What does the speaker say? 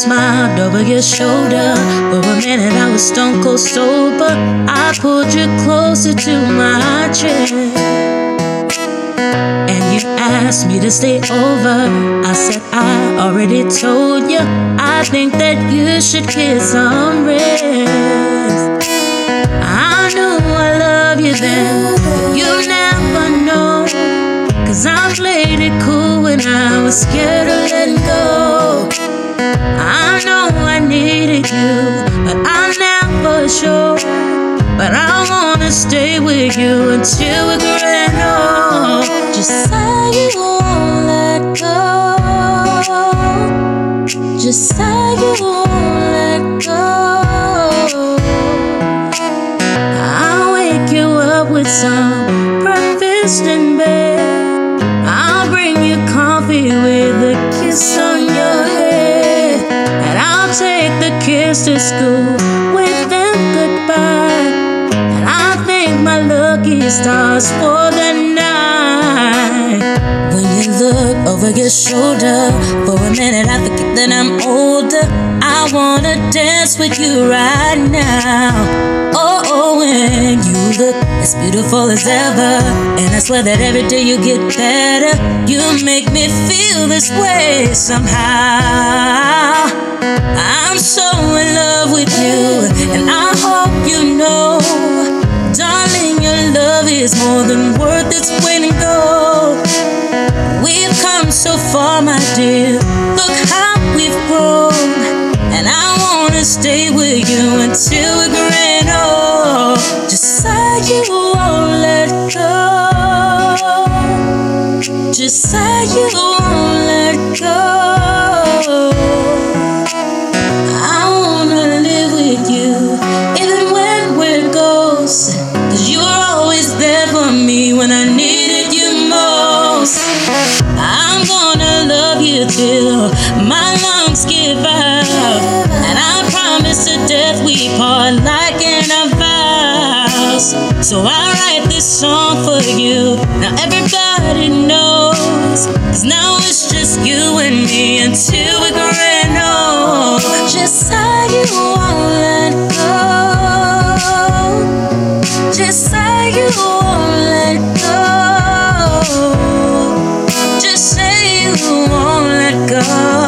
smiled over your shoulder. For a minute I was stone cold sober. I pulled you closer to my chest. Asked me to stay over. I said I already told you. I think that you should get some rest. I knew I loved you then, but you never know. 'Cause I played it cool when I was scared of letting go. I know I needed you, but I never showed. But I wanna stay with you until we're grand old. Just say you won't let go. Just say you won't let go. I'll wake you up with some breakfast in bed. I'll bring you coffee with a kiss on your head. And I'll take the kids to school with a goodbye. And I thank my lucky stars for the night. Look over your shoulder. For a minute I forget that I'm older. I wanna dance with you right now. Oh, oh, and you look as beautiful as ever. And I swear that every day you get better. You make me feel this way somehow. I'm so in love with you, and I hope you know, darling, your love is more than worth its weight in gold. We've come so far, my dear. Look how we've grown. And I wanna stay with you until we're grand old. Just say you won't let go. Just say you won't let go. I wanna live with you, even when we're ghosts. 'Cause you were always there for me when I needed you most. I'm gonna love you till my lungs give out. And I promise to death we part like in our vows. So I write this song for you. Now everybody knows. 'Cause now it's just you and me until we're grand old. Just say you won't let go. Just say you won't let go. Just say you won't let go.